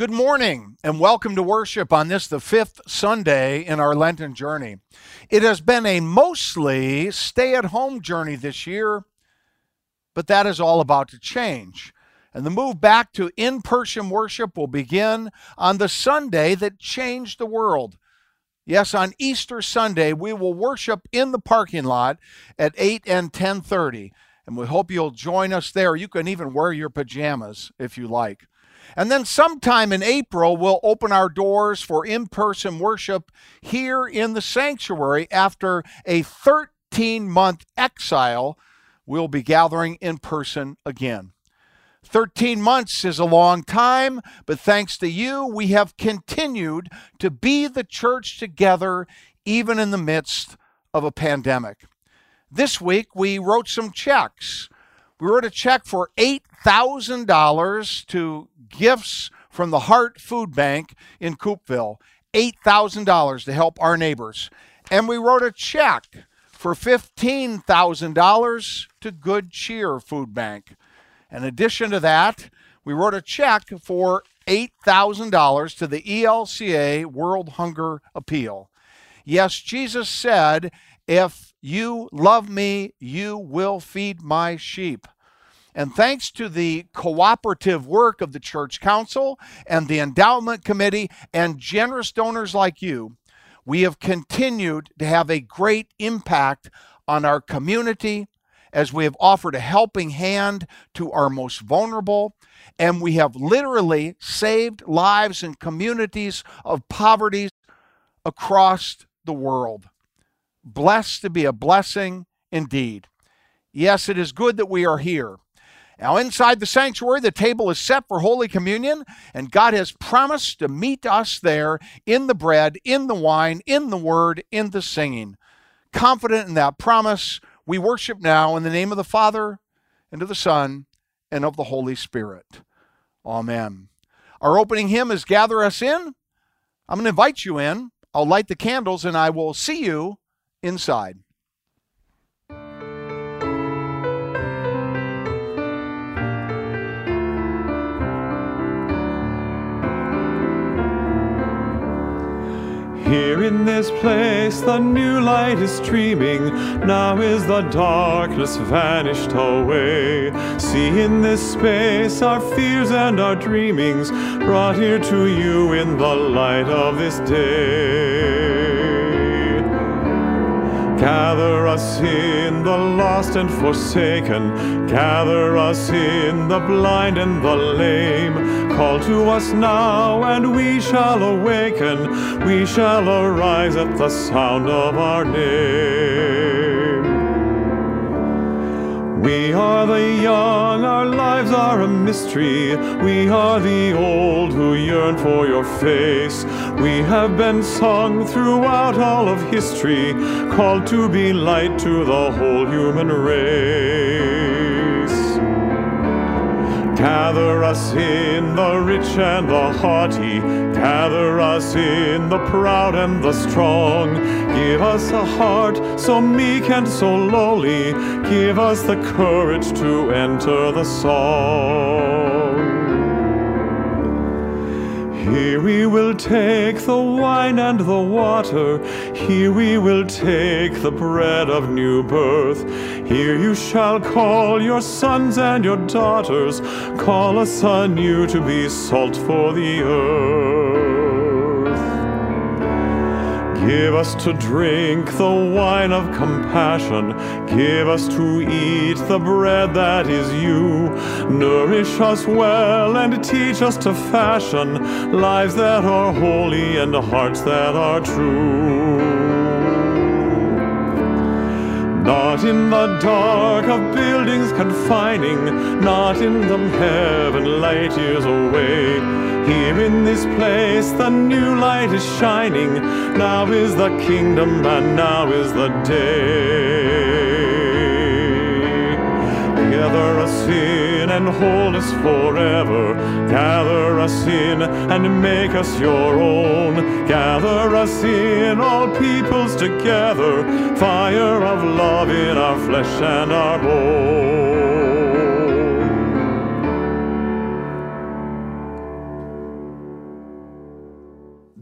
Good morning and welcome to worship on this, the fifth Sunday in our Lenten journey. It has been a mostly stay-at-home journey this year, but that is all about to change. And the move back to in-person worship will begin on the Sunday that changed the world. Yes, on Easter Sunday, we will worship in the parking lot at 8 and 10:30, and we hope you'll join us there. You can even wear your pajamas if you like. And then sometime in April, we'll open our doors for in-person worship here in the sanctuary. After a 13-month exile, we'll be gathering in person again. 13 months is a long time, but thanks to you, we have continued to be the church together, even in the midst of a pandemic. This week, we wrote some checks. We wrote a check for $8,000 to Gifts from the Heart Food Bank in Coopville, $8,000 to help our neighbors. And we wrote a check for $15,000 to Good Cheer Food Bank. In addition to that, we wrote a check for $8,000 to the ELCA World Hunger Appeal. Yes, Jesus said, "If you love me, you will feed my sheep." And thanks to the cooperative work of the church council and the endowment committee and generous donors like you, we have continued to have a great impact on our community as we have offered a helping hand to our most vulnerable, and we have literally saved lives in communities of poverty across the world. Blessed to be a blessing indeed. Yes, it is good that we are here. Now, inside the sanctuary, the table is set for Holy Communion, and God has promised to meet us there in the bread, in the wine, in the word, in the singing. Confident in that promise, we worship now in the name of the Father, and of the Son, and of the Holy Spirit. Amen. Our opening hymn is "Gather Us In." I'm going to invite you in. I'll light the candles, and I will see you inside. Here in this place the new light is streaming, now is the darkness vanished away. See in this space our fears and our dreamings, brought here to you in the light of this day. Gather us in, the lost and forsaken, gather us in, the blind and the lame. Call to us now and we shall awaken, we shall arise at the sound of our name. We are the young, our lives are a mystery, we are the old who yearn for your face. We have been sung throughout all of history, called to be light to the whole human race. Gather us in, the rich and the haughty, gather us in, the proud and the strong. Give us a heart so meek and so lowly, give us the courage to enter the song. Here we will take the wine and the water, here we will take the bread of new birth. Here you shall call your sons and your daughters, call us anew to be salt for the earth. Give us to drink the wine of compassion, give us to eat the bread that is you. Nourish us well and teach us to fashion lives that are holy and hearts that are true. Not in the dark of buildings confining, not in the heaven light years away. Here in this place the new light is shining, now is the kingdom and now is the day. Gather us in and hold us forever, gather us in and make us your own. Gather us in, all peoples together, fire of love in our flesh and our bone.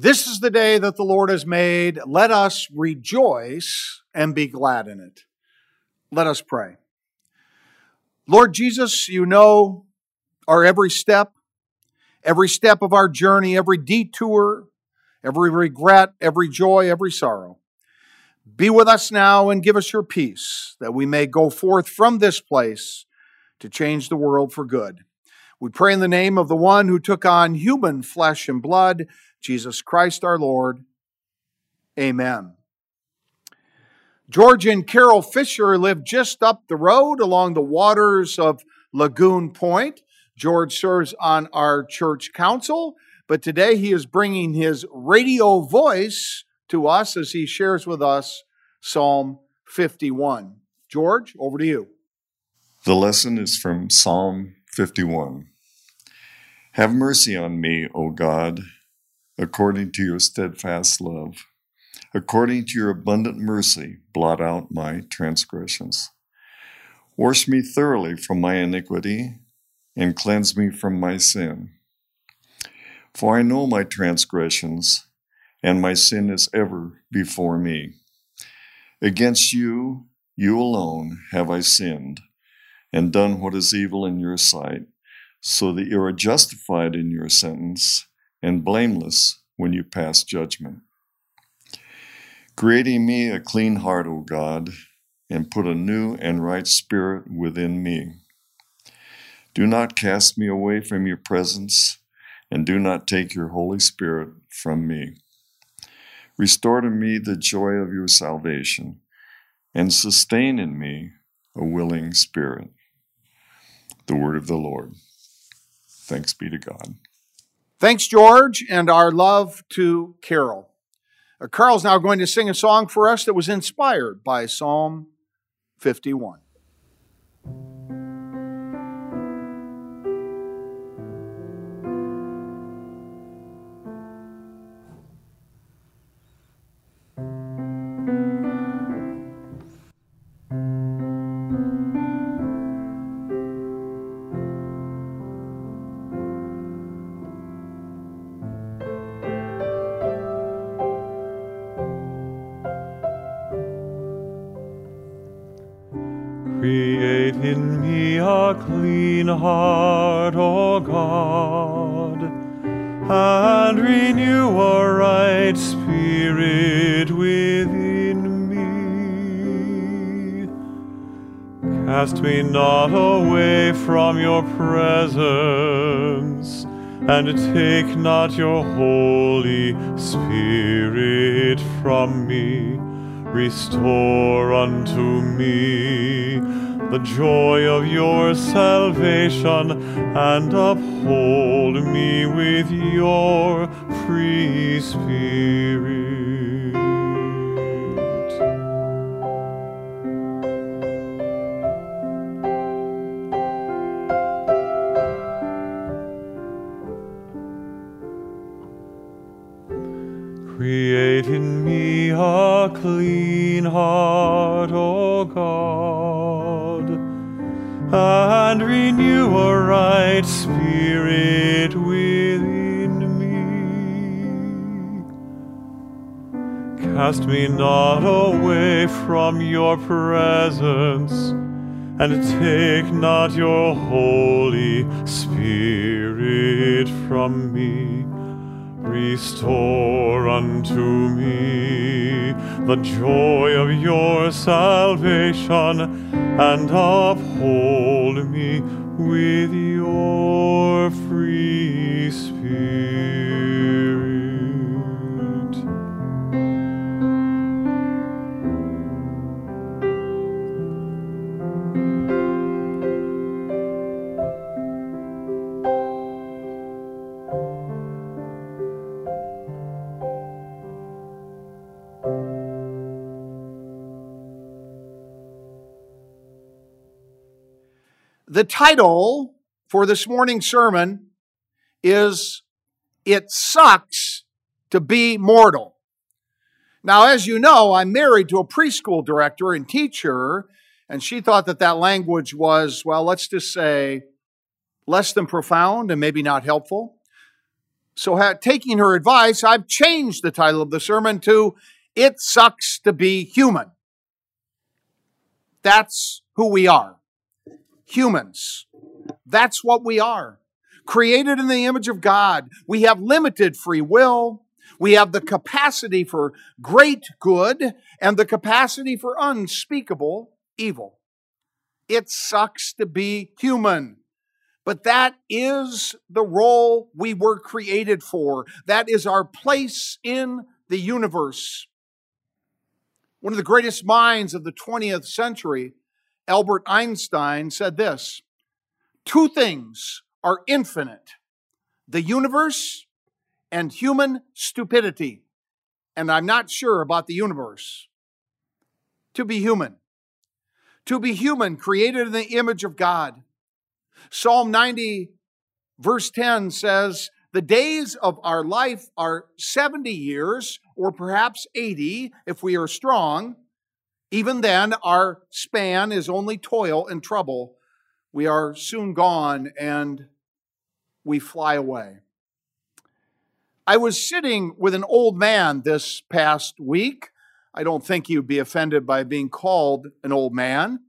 This is the day that the Lord has made. Let us rejoice and be glad in it. Let us pray. Lord Jesus, you know our every step of our journey, every detour, every regret, every joy, every sorrow. Be with us now and give us your peace, that we may go forth from this place to change the world for good. We pray in the name of the one who took on human flesh and blood, Jesus Christ our Lord. Amen. George and Carol Fisher live just up the road along the waters of Lagoon Point. George serves on our church council, but today he is bringing his radio voice to us as he shares with us Psalm 51. George, over to you. The lesson is from Psalm 51. Have mercy on me, O God, according to your steadfast love. According to your abundant mercy, blot out my transgressions. Wash me thoroughly from my iniquity and cleanse me from my sin. For I know my transgressions, and my sin is ever before me. Against you, you alone, have I sinned, and done what is evil in your sight, so that you are justified in your sentence, and blameless when you pass judgment. Create in me a clean heart, O God, and put a new and right spirit within me. Do not cast me away from your presence, and do not take your Holy Spirit from me. Restore to me the joy of your salvation, and sustain in me a willing spirit. The word of the Lord. Thanks be to God. Thanks, George, and our love to Carol. Carl's now going to sing a song for us that was inspired by Psalm 51. Create in me a clean heart, O God, and renew a right spirit within me. Cast me not away from your presence, and take not your Holy Spirit from me. Restore unto me the joy of your salvation, and uphold me with your free spirit. Create in me a clean heart, O God, and renew a right spirit within me. Cast me not away from your presence, and take not your Holy Spirit from me. Restore unto me the joy of your salvation, and uphold me with your free spirit. The title for this morning's sermon is, It Sucks to Be Mortal. Now, as you know, I'm married to a preschool director and teacher, and she thought that that language was, well, let's just say, less than profound and maybe not helpful. So taking her advice, I've changed the title of the sermon to It Sucks to Be Human. That's who we are. Humans. That's what we are. Created in the image of God. We have limited free will. We have the capacity for great good and the capacity for unspeakable evil. It sucks to be human. But that is the role we were created for. That is our place in the universe. One of the greatest minds of the 20th century, Albert Einstein, said this: two things are infinite, the universe and human stupidity. And I'm not sure about the universe. To be human. To be human, created in the image of God. Psalm 90, verse 10 says, the days of our life are 70 years, or perhaps 80, if we are strong. Even then, our span is only toil and trouble. We are soon gone, and we fly away. I was sitting with an old man this past week. I don't think he'd be offended by being called an old man.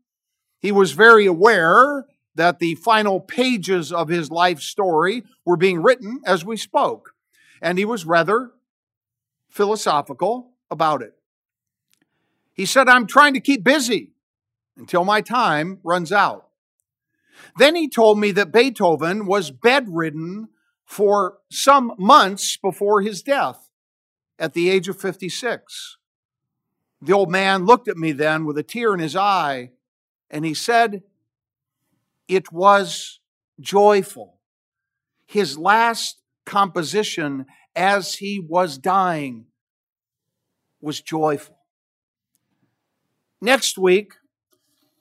He was very aware that the final pages of his life story were being written as we spoke. And he was rather philosophical about it. He said, I'm trying to keep busy until my time runs out. Then he told me that Beethoven was bedridden for some months before his death at the age of 56. The old man looked at me then with a tear in his eye, and he said, it was joyful. His last composition as he was dying was joyful. Next week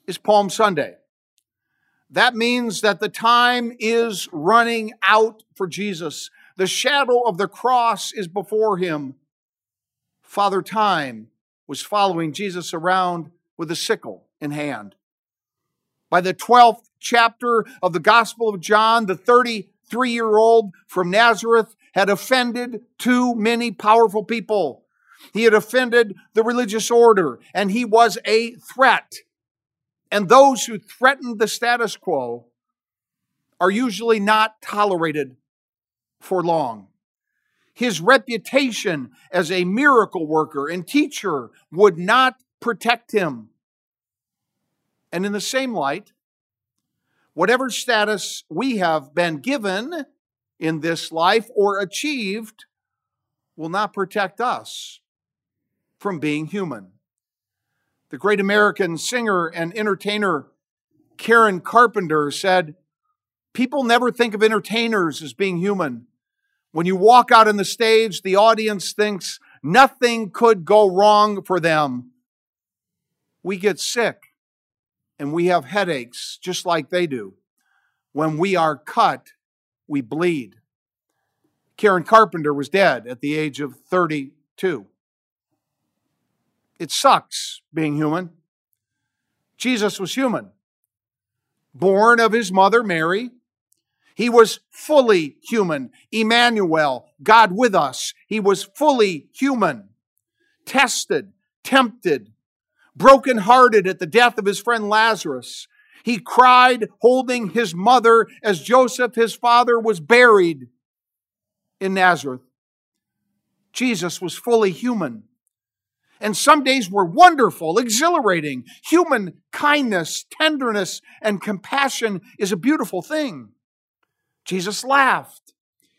is Palm Sunday. That means that the time is running out for Jesus. The shadow of the cross is before him. Father Time was following Jesus around with a sickle in hand. By the 12th chapter of the Gospel of John, the 33-year-old from Nazareth had offended too many powerful people. He had offended the religious order, and he was a threat. And those who threaten the status quo are usually not tolerated for long. His reputation as a miracle worker and teacher would not protect him. And in the same light, whatever status we have been given in this life or achieved will not protect us from being human. The great American singer and entertainer Karen Carpenter said, people never think of entertainers as being human. When you walk out on the stage, the audience thinks nothing could go wrong for them. We get sick. And we have headaches just like they do. When we are cut, we bleed. Karen Carpenter was dead at the age of 32. It sucks being human. Jesus was human. Born of his mother Mary, he was fully human. Emmanuel, God with us, he was fully human. Tested, tempted, brokenhearted at the death of his friend Lazarus. He cried, holding his mother, as Joseph, his father, was buried in Nazareth. Jesus was fully human. And some days were wonderful, exhilarating. Human kindness, tenderness, and compassion is a beautiful thing. Jesus laughed.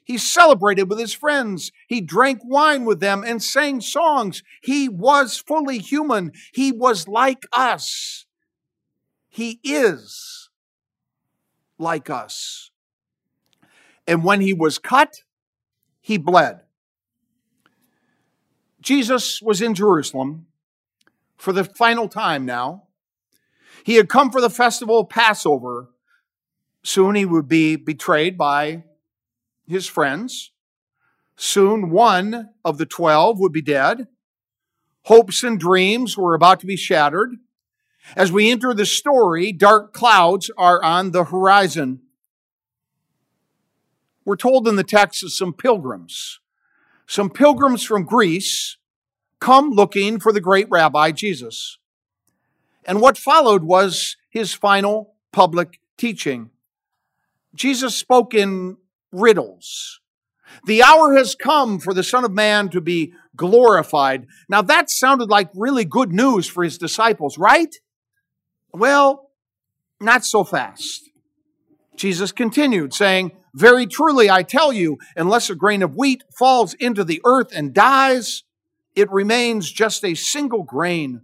He celebrated with his friends. He drank wine with them and sang songs. He was fully human. He was like us. He is like us. And when he was cut, he bled. Jesus was in Jerusalem for the final time now. He had come for the festival of Passover. Soon he would be betrayed by his friends. Soon one of the 12 would be dead. Hopes and dreams were about to be shattered. As we enter the story, dark clouds are on the horizon. we're told in the text of some pilgrims from Greece come looking for the great rabbi Jesus. And what followed was his final public teaching. Jesus spoke in riddles. The hour has come for the Son of Man to be glorified. Now that sounded like really good news for his disciples, right? Well, not so fast. Jesus continued saying, "Very truly I tell you, unless a grain of wheat falls into the earth and dies, it remains just a single grain.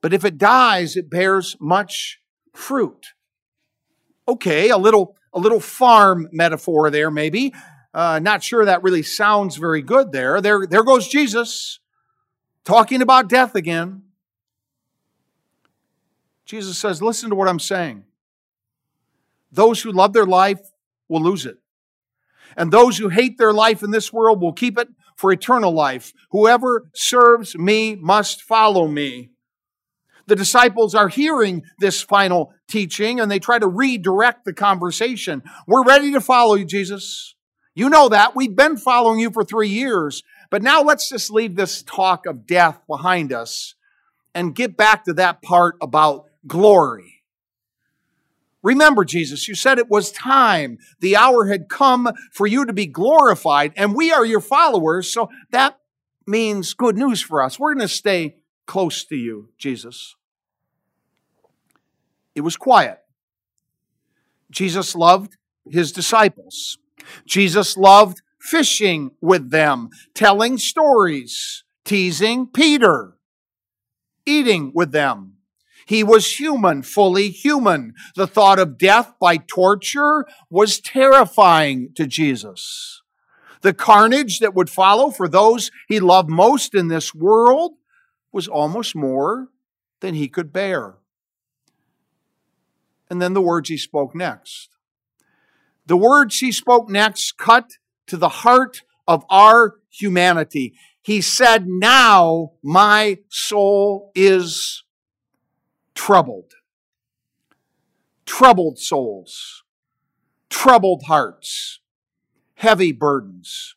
But if it dies, it bears much fruit." Okay, a little farm metaphor there maybe. Not sure that really sounds very good there. There goes Jesus talking about death again. Jesus says, listen to what I'm saying. Those who love their life will lose it. And those who hate their life in this world will keep it for eternal life. Whoever serves me must follow me. The disciples are hearing this final teaching and they try to redirect the conversation. We're ready to follow you, Jesus. You know that. We've been following you for 3 years. But now let's just leave this talk of death behind us and get back to that part about glory. Remember, Jesus, you said it was time. The hour had come for you to be glorified, and we are your followers, so that means good news for us. We're going to stay close to you, Jesus. It was quiet. Jesus loved his disciples. Jesus loved fishing with them, telling stories, teasing Peter, eating with them. He was human, fully human. The thought of death by torture was terrifying to Jesus. The carnage that would follow for those he loved most in this world was almost more than he could bear. And then the words he spoke next. The words he spoke next cut to the heart of our humanity. He said, "Now my soul is troubled." Troubled souls, troubled hearts, heavy burdens.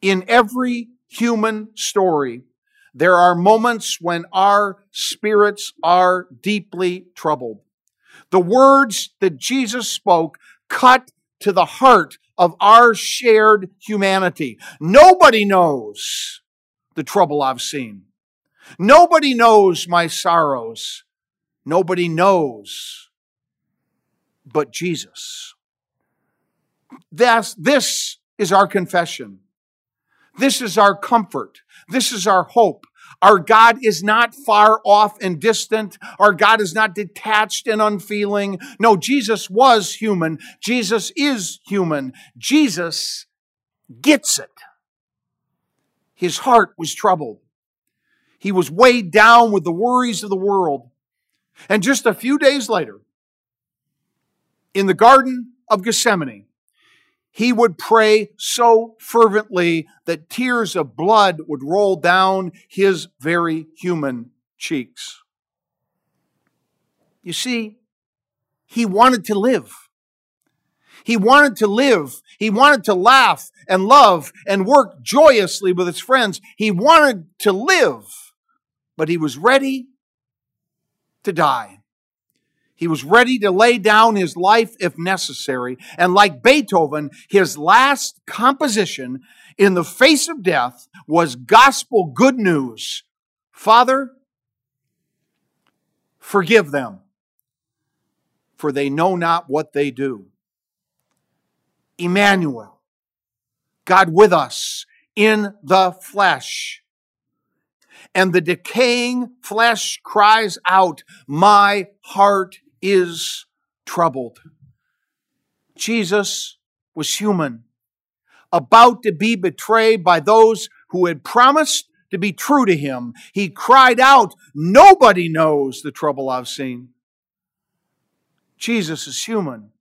In every human story, there are moments when our spirits are deeply troubled. The words that Jesus spoke cut to the heart of our shared humanity. Nobody knows the trouble I've seen. Nobody knows my sorrows. Nobody knows but Jesus. This is our confession. This is our comfort. This is our hope. Our God is not far off and distant. Our God is not detached and unfeeling. No, Jesus was human. Jesus is human. Jesus gets it. His heart was troubled. He was weighed down with the worries of the world. And just a few days later, in the Garden of Gethsemane, he would pray so fervently that tears of blood would roll down his very human cheeks. You see, he wanted to live. He wanted to live. He wanted to laugh and love and work joyously with his friends. He wanted to live, but he was ready to die. He was ready to lay down his life if necessary. And like Beethoven, his last composition in the face of death was gospel good news. Father, forgive them, for they know not what they do. Emmanuel, God with us in the flesh. And the decaying flesh cries out, "My heart is troubled." Jesus was human, about to be betrayed by those who had promised to be true to him. He cried out, "Nobody knows the trouble I've seen." Jesus is human,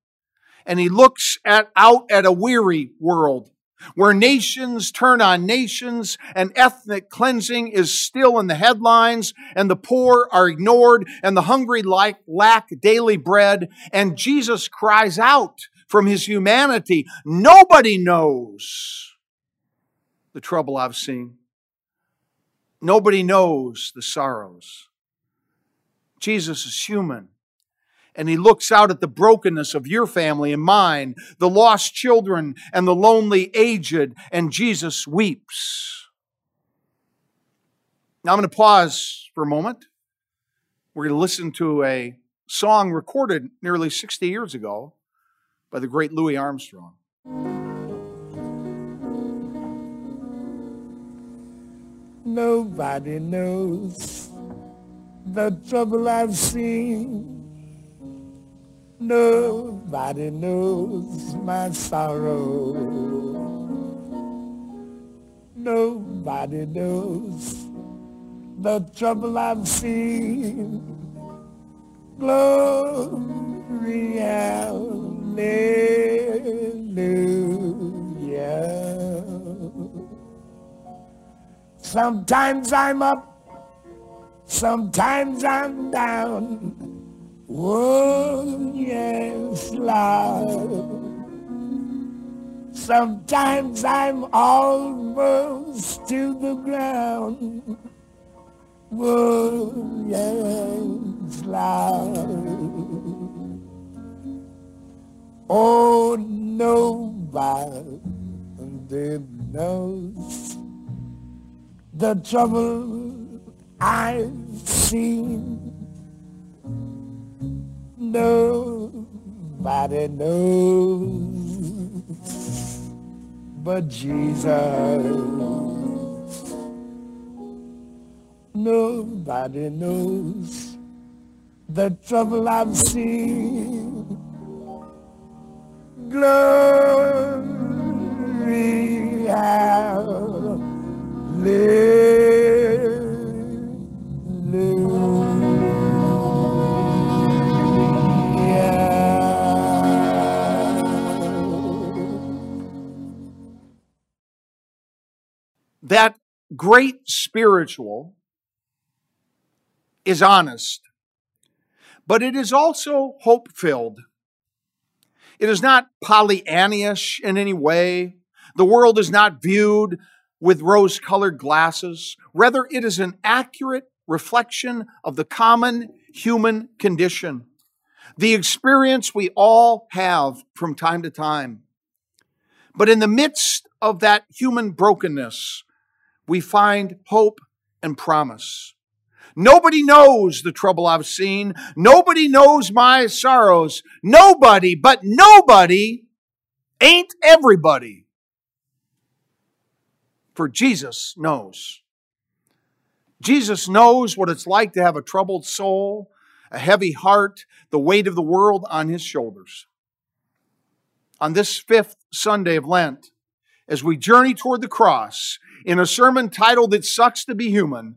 and he looks out at a weary world where nations turn on nations and ethnic cleansing is still in the headlines and the poor are ignored and the hungry lack daily bread. And Jesus cries out from his humanity. Nobody knows the trouble I've seen. Nobody knows the sorrows. Jesus is human. And he looks out at the brokenness of your family and mine, the lost children and the lonely aged, and Jesus weeps. Now I'm going to pause for a moment. We're going to listen to a song recorded nearly 60 years ago by the great Louis Armstrong. Nobody knows the trouble I've seen. Nobody knows my sorrow. Nobody knows the trouble I've seen. Glory, hallelujah. Sometimes I'm up, sometimes I'm down. Oh, yes, Lord. Sometimes I'm almost to the ground. Oh, yes, Lord. Oh, nobody knows the trouble I've seen. Nobody knows but Jesus. Nobody knows the trouble I've seen. Glory, hallelujah. That great spiritual is honest, but it is also hope-filled. It is not Pollyannish in any way. The world is not viewed with rose-colored glasses. Rather, it is an accurate reflection of the common human condition, the experience we all have from time to time. But in the midst of that human brokenness, we find hope and promise. Nobody knows the trouble I've seen. Nobody knows my sorrows. Nobody, but nobody ain't everybody. For Jesus knows. Jesus knows what it's like to have a troubled soul, a heavy heart, the weight of the world on his shoulders. On this fifth Sunday of Lent, as we journey toward the cross, in a sermon titled, It Sucks to be Human,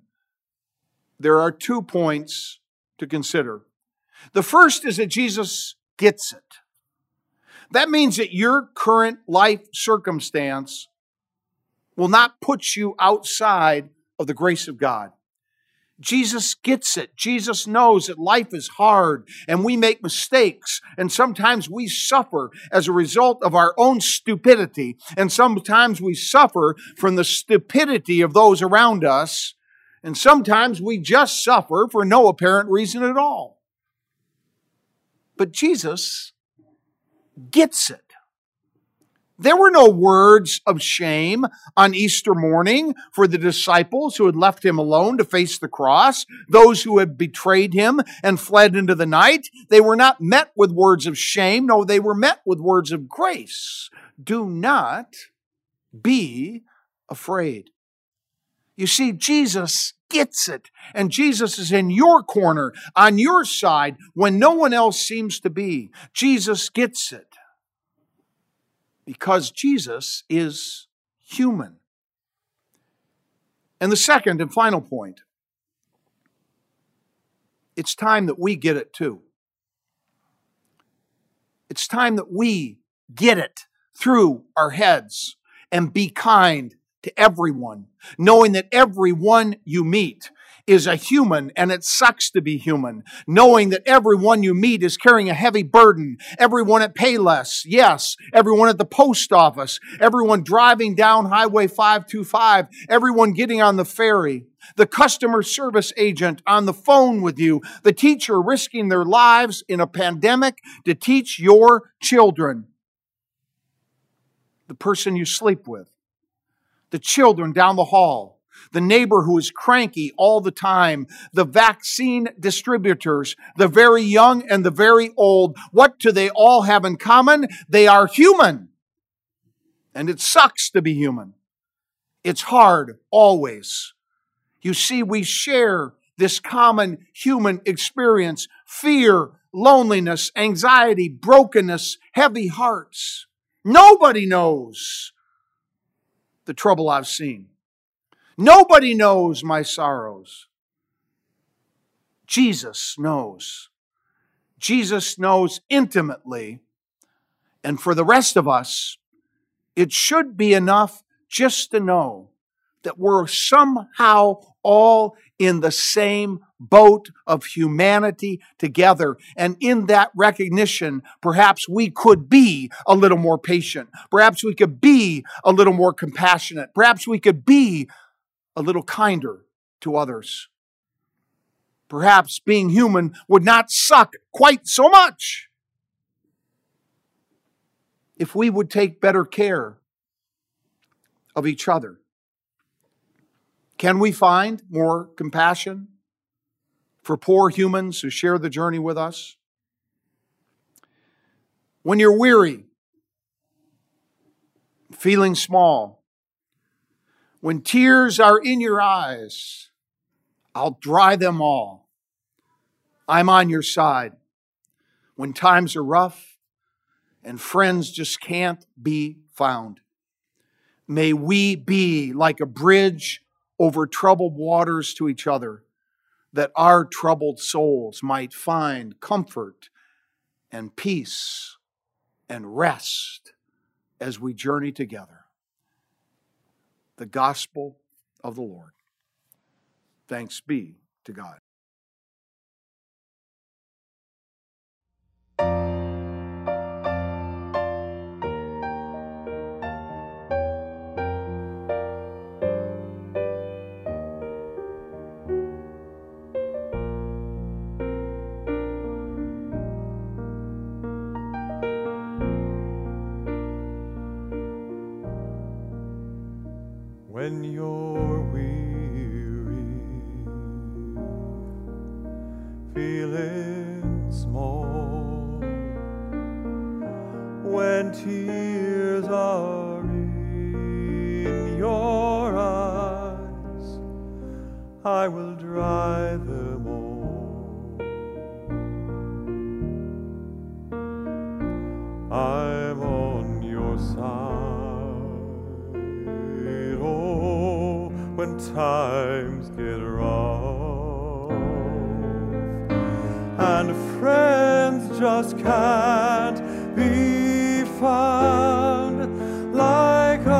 there are 2 points to consider. The first is that Jesus gets it. That means that your current life circumstance will not put you outside of the grace of God. Jesus gets it. Jesus knows that life is hard and we make mistakes and sometimes we suffer as a result of our own stupidity and sometimes we suffer from the stupidity of those around us and sometimes we just suffer for no apparent reason at all. But Jesus gets it. There were no words of shame on Easter morning for the disciples who had left him alone to face the cross, those who had betrayed him and fled into the night. They were not met with words of shame. No, they were met with words of grace. Do not be afraid. You see, Jesus gets it, and Jesus is in your corner, on your side, when no one else seems to be. Jesus gets it. Because Jesus is human. And the second and final point, it's time that we get it too. It's time that we get it through our heads and be kind to everyone, knowing that everyone you meet is a human, and it sucks to be human. Knowing that everyone you meet is carrying a heavy burden. Everyone at Payless, yes. Everyone at the post office. Everyone driving down Highway 525. Everyone getting on the ferry. The customer service agent on the phone with you. The teacher risking their lives in a pandemic to teach your children. The person you sleep with. The children down the hall. The neighbor who is cranky all the time. The vaccine distributors. The very young and the very old. What do they all have in common? They are human. And it sucks to be human. It's hard, always. You see, we share this common human experience. Fear, loneliness, anxiety, brokenness, heavy hearts. Nobody knows the trouble I've seen. Nobody knows my sorrows. Jesus knows. Jesus knows intimately. And for the rest of us, it should be enough just to know that we're somehow all in the same boat of humanity together. And in that recognition, perhaps we could be a little more patient. Perhaps we could be a little more compassionate. Perhaps we could be a little kinder to others. Perhaps being human would not suck quite so much if we would take better care of each other. Can we find more compassion for poor humans who share the journey with us? When you're weary, feeling small, when tears are in your eyes, I'll dry them all. I'm on your side. When times are rough and friends just can't be found, may we be like a bridge over troubled waters to each other, that our troubled souls might find comfort and peace and rest as we journey together. The gospel of the Lord. Thanks be to God. When you're weary, feeling small, when tears are in your eyes, I will dry them all. I'm on your side. When times get rough and friends just can't be found, like a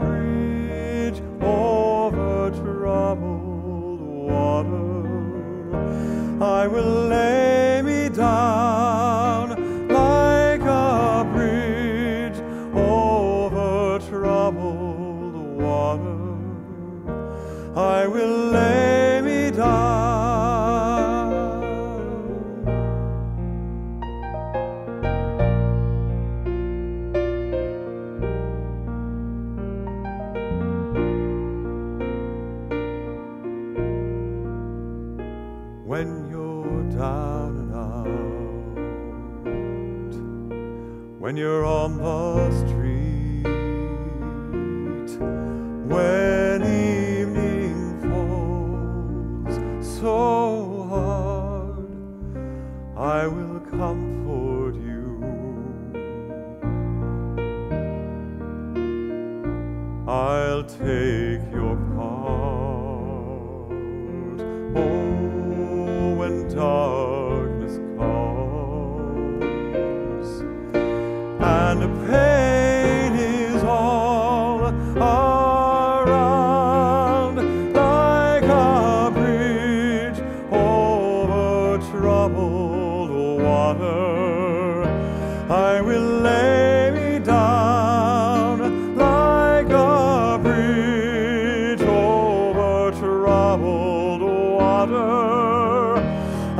bridge over troubled water, I will lay me down like a bridge over troubled water. I will lay me down. When you're down and out, when you're on the street, when so hard, I will comfort you. I'll take your part. Oh, when darkness comes and pain is all around, like a breeze water. I will lay me down like a bridge over troubled water.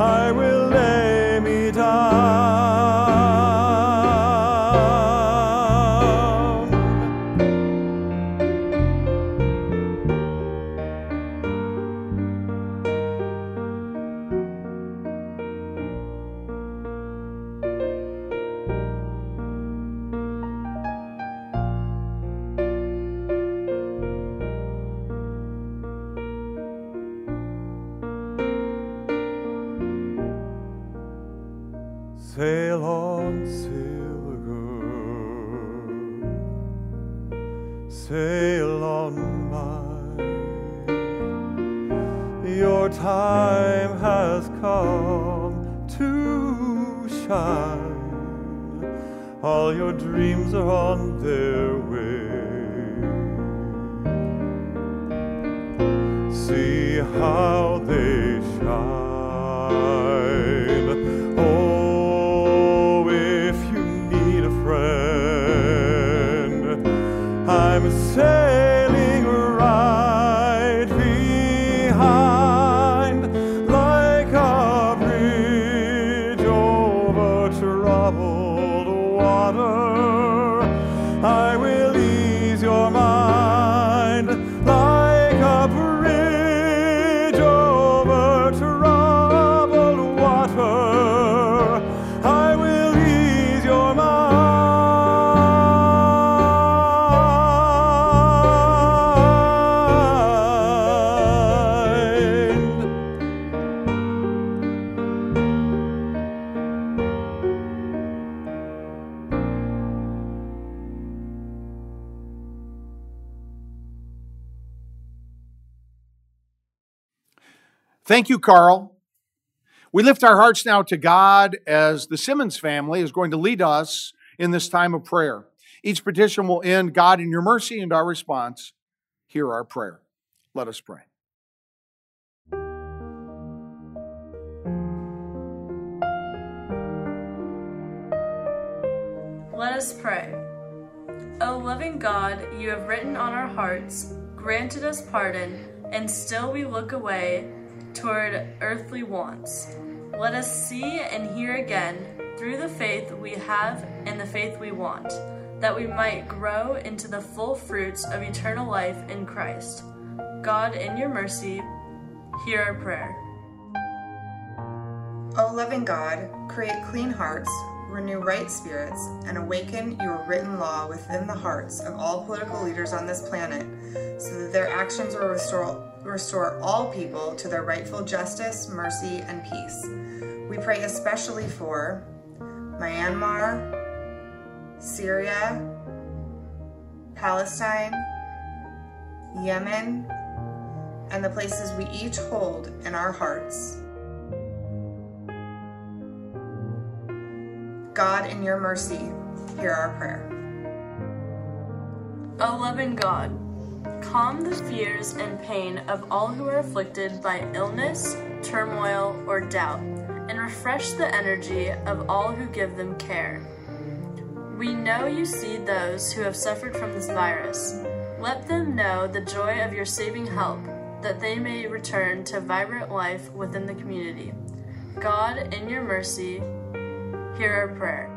I will lay me down. Sail on, sailor girl, sail on by. Your time has come to shine. All your dreams are on their way. See how they shine. Oh, I'm sailing right behind, like a bridge over troubled water. I will ease your mind, like a bridge over troubled water. I will ease your mind. Thank you, Carl. We lift our hearts now to God as the Simmons family is going to lead us in this time of prayer. Each petition will end, God, in your mercy and our response, hear our prayer. Let us pray. Let us pray. O loving God, you have written on our hearts, granted us pardon, and still we look away toward earthly wants. Let us see and hear again through the faith we have and the faith we want, that we might grow into the full fruits of eternal life in Christ. God, in your mercy, hear our prayer. O loving God, create clean hearts, renew right spirits, and awaken your written law within the hearts of all political leaders on this planet, so that their actions will restore all people to their rightful justice, mercy, and peace. We pray especially for Myanmar, Syria, Palestine, Yemen, and the places we each hold in our hearts. God, in your mercy, hear our prayer. O loving God, calm the fears and pain of all who are afflicted by illness, turmoil, or doubt, and refresh the energy of all who give them care. We know you see those who have suffered from this virus. Let them know the joy of your saving help, that they may return to vibrant life within the community. God, in your mercy, hear our prayer.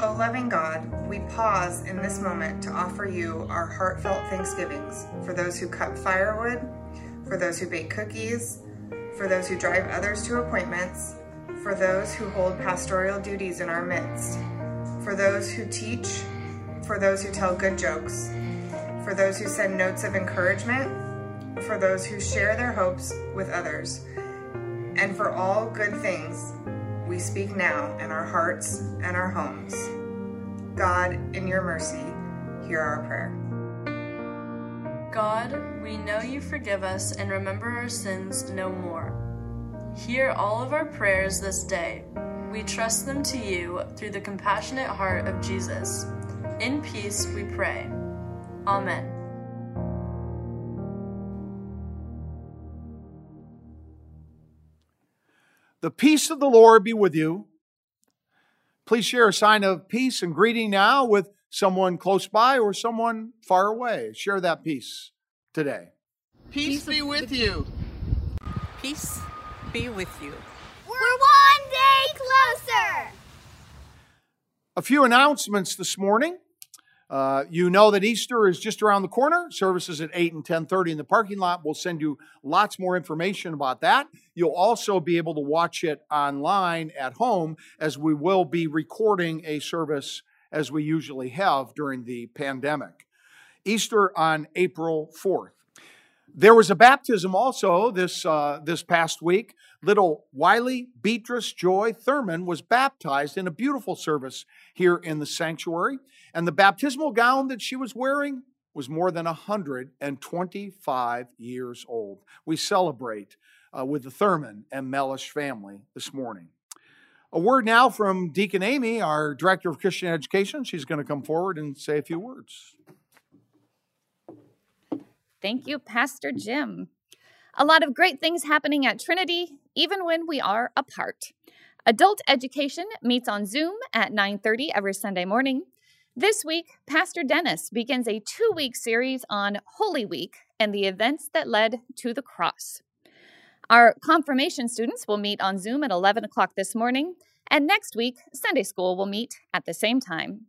O loving God, we pause in this moment to offer you our heartfelt thanksgivings for those who cut firewood, for those who bake cookies, for those who drive others to appointments, for those who hold pastoral duties in our midst, for those who teach, for those who tell good jokes, for those who send notes of encouragement, for those who share their hopes with others, and for all good things we speak now in our hearts and our homes. God, in your mercy, hear our prayer. God, we know you forgive us and remember our sins no more. Hear all of our prayers this day. We trust them to you through the compassionate heart of Jesus. In peace we pray. Amen. The peace of the Lord be with you. Please share a sign of peace and greeting now with someone close by or someone far away. Share that peace today. Peace be with you. Peace be with you. We're one day closer. A few announcements this morning. You know that Easter is just around the corner. Services at 8 and 10:30 in the parking lot. We'll send you lots more information about that. You'll also be able to watch it online at home, as we will be recording a service as we usually have during the pandemic. Easter on April 4th. There was a baptism also this past week. Little Wiley Beatrice Joy Thurman was baptized in a beautiful service here in the sanctuary. And the baptismal gown that she was wearing was more than 125 years old. We celebrate with the Thurman and Mellish family this morning. A word now from Deacon Amy, our Director of Christian Education. She's going to come forward and say a few words. Thank you, Pastor Jim. A lot of great things happening at Trinity, even when we are apart. Adult education meets on Zoom at 9:30 every Sunday morning. This week, Pastor Dennis begins a 2-week series on Holy Week and the events that led to the cross. Our confirmation students will meet on Zoom at 11 o'clock this morning, and next week, Sunday school will meet at the same time.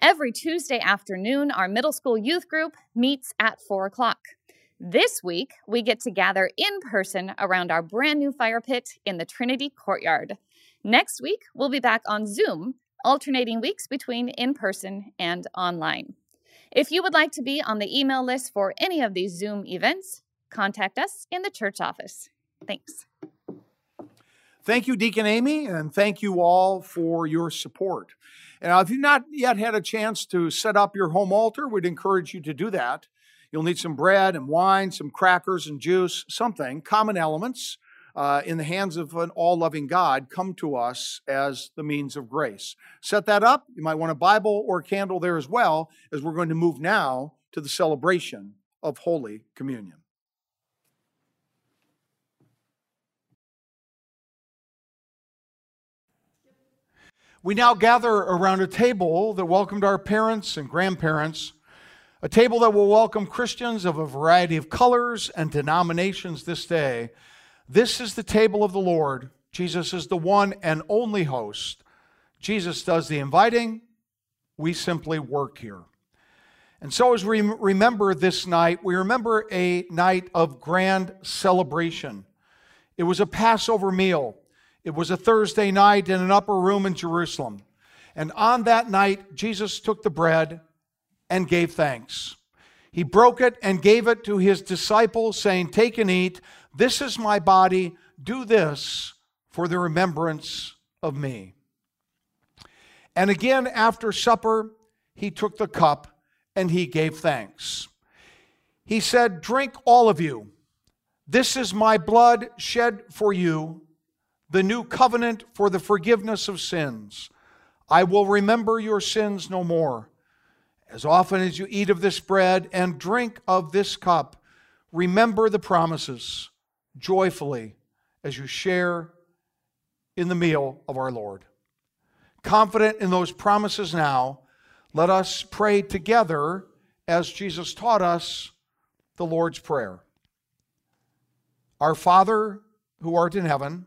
Every Tuesday afternoon, our middle school youth group meets at 4 o'clock. This week, we get to gather in person around our brand new fire pit in the Trinity courtyard. Next week, we'll be back on Zoom, alternating weeks between in-person and online. If you would like to be on the email list for any of these Zoom events, contact us in the church office. Thanks. Thank you, Deacon Amy, and thank you all for your support. Now, if you've not yet had a chance to set up your home altar, we'd encourage you to do that. You'll need some bread and wine, some crackers and juice, something, common elements in the hands of an all-loving God. Come to us as the means of grace. Set that up. You might want a Bible or a candle there as well, as we're going to move now to the celebration of Holy Communion. We now gather around a table that welcomed our parents and grandparents, a table that will welcome Christians of a variety of colors and denominations this day. This is the table of the Lord. Jesus is the one and only host. Jesus does the inviting. We simply work here. And so as we remember this night, we remember a night of grand celebration. It was a Passover meal. It was a Thursday night in an upper room in Jerusalem. And on that night, Jesus took the bread and gave thanks. He broke it and gave it to his disciples, saying, "Take and eat. This is my body. Do this for the remembrance of me." And again, after supper, he took the cup and he gave thanks. He said, "Drink all of you. This is my blood shed for you, the new covenant for the forgiveness of sins. I will remember your sins no more. As often as you eat of this bread and drink of this cup, remember the promises joyfully as you share in the meal of our Lord." Confident in those promises now, let us pray together as Jesus taught us the Lord's Prayer. Our Father, who art in heaven,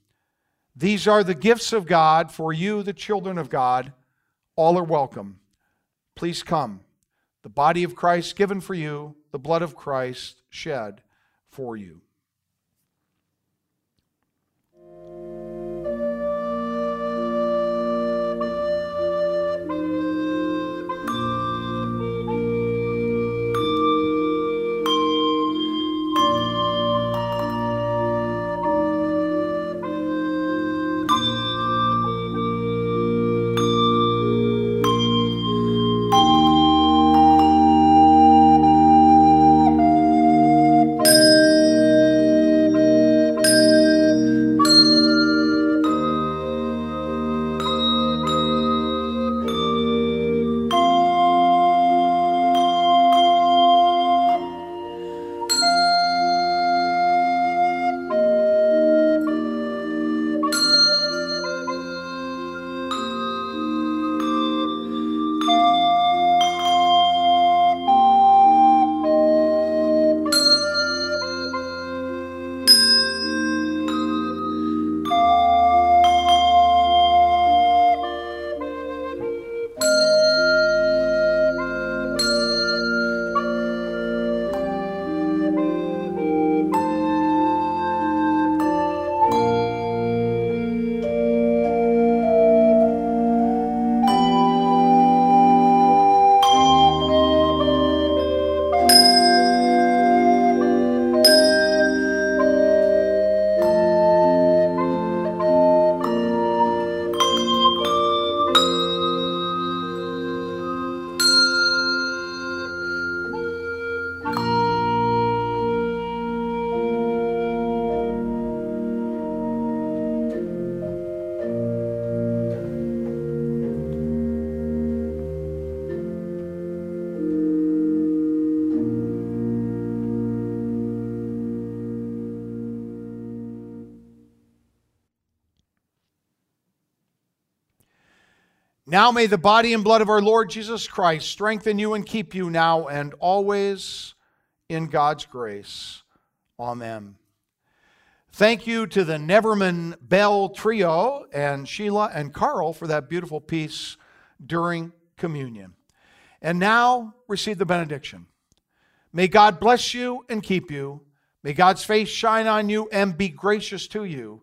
These are the gifts of God for you, the children of God. All are welcome. Please come. The body of Christ given for you, the blood of Christ shed for you. Now may the body and blood of our Lord Jesus Christ strengthen you and keep you now and always in God's grace. Amen. Thank you to the Neverman Bell Trio and Sheila and Carl for that beautiful piece during communion. And now receive the benediction. May God bless you and keep you. May God's face shine on you and be gracious to you.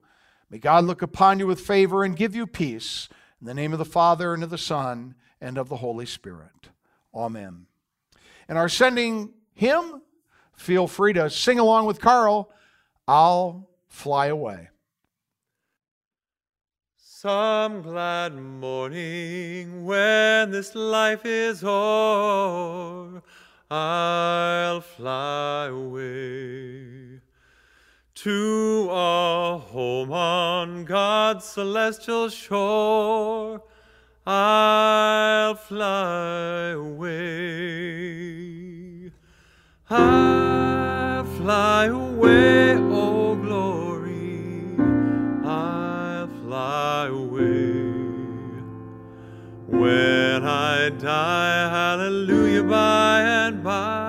May God look upon you with favor and give you peace. In the name of the Father, and of the Son, and of the Holy Spirit. Amen. And our sending hymn, feel free to sing along with Carl, I'll Fly Away. Some glad morning when this life is o'er, I'll fly away to a home on God's celestial shore. I'll fly away. I'll fly away, oh glory. I'll fly away. When I die, hallelujah, by and by.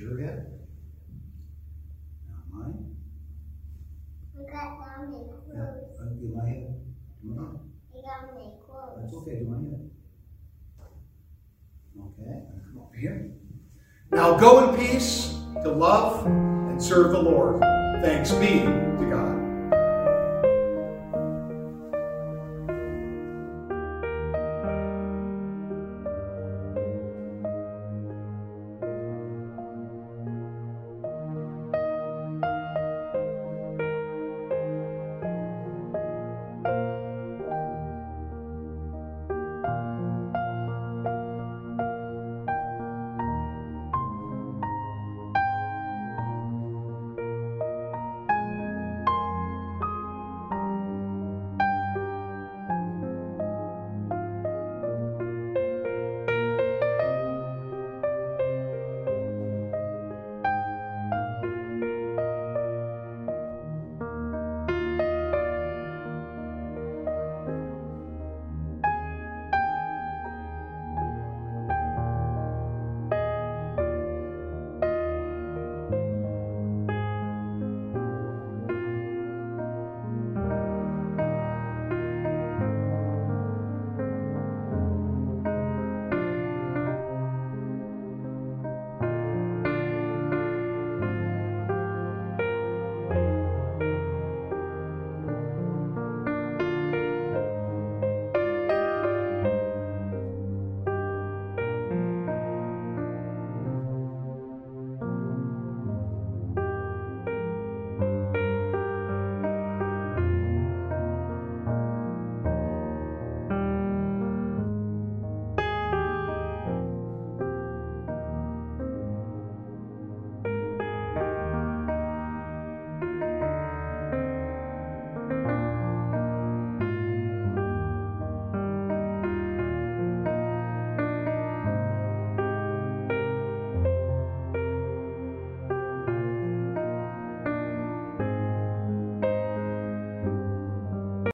Your head, not mine. We got down my clothes. Yeah, that'll be my head. Tomorrow. We got my clothes. That's okay, do my head. Okay, come over here. Now go in peace to love and serve the Lord. Thanks be to God.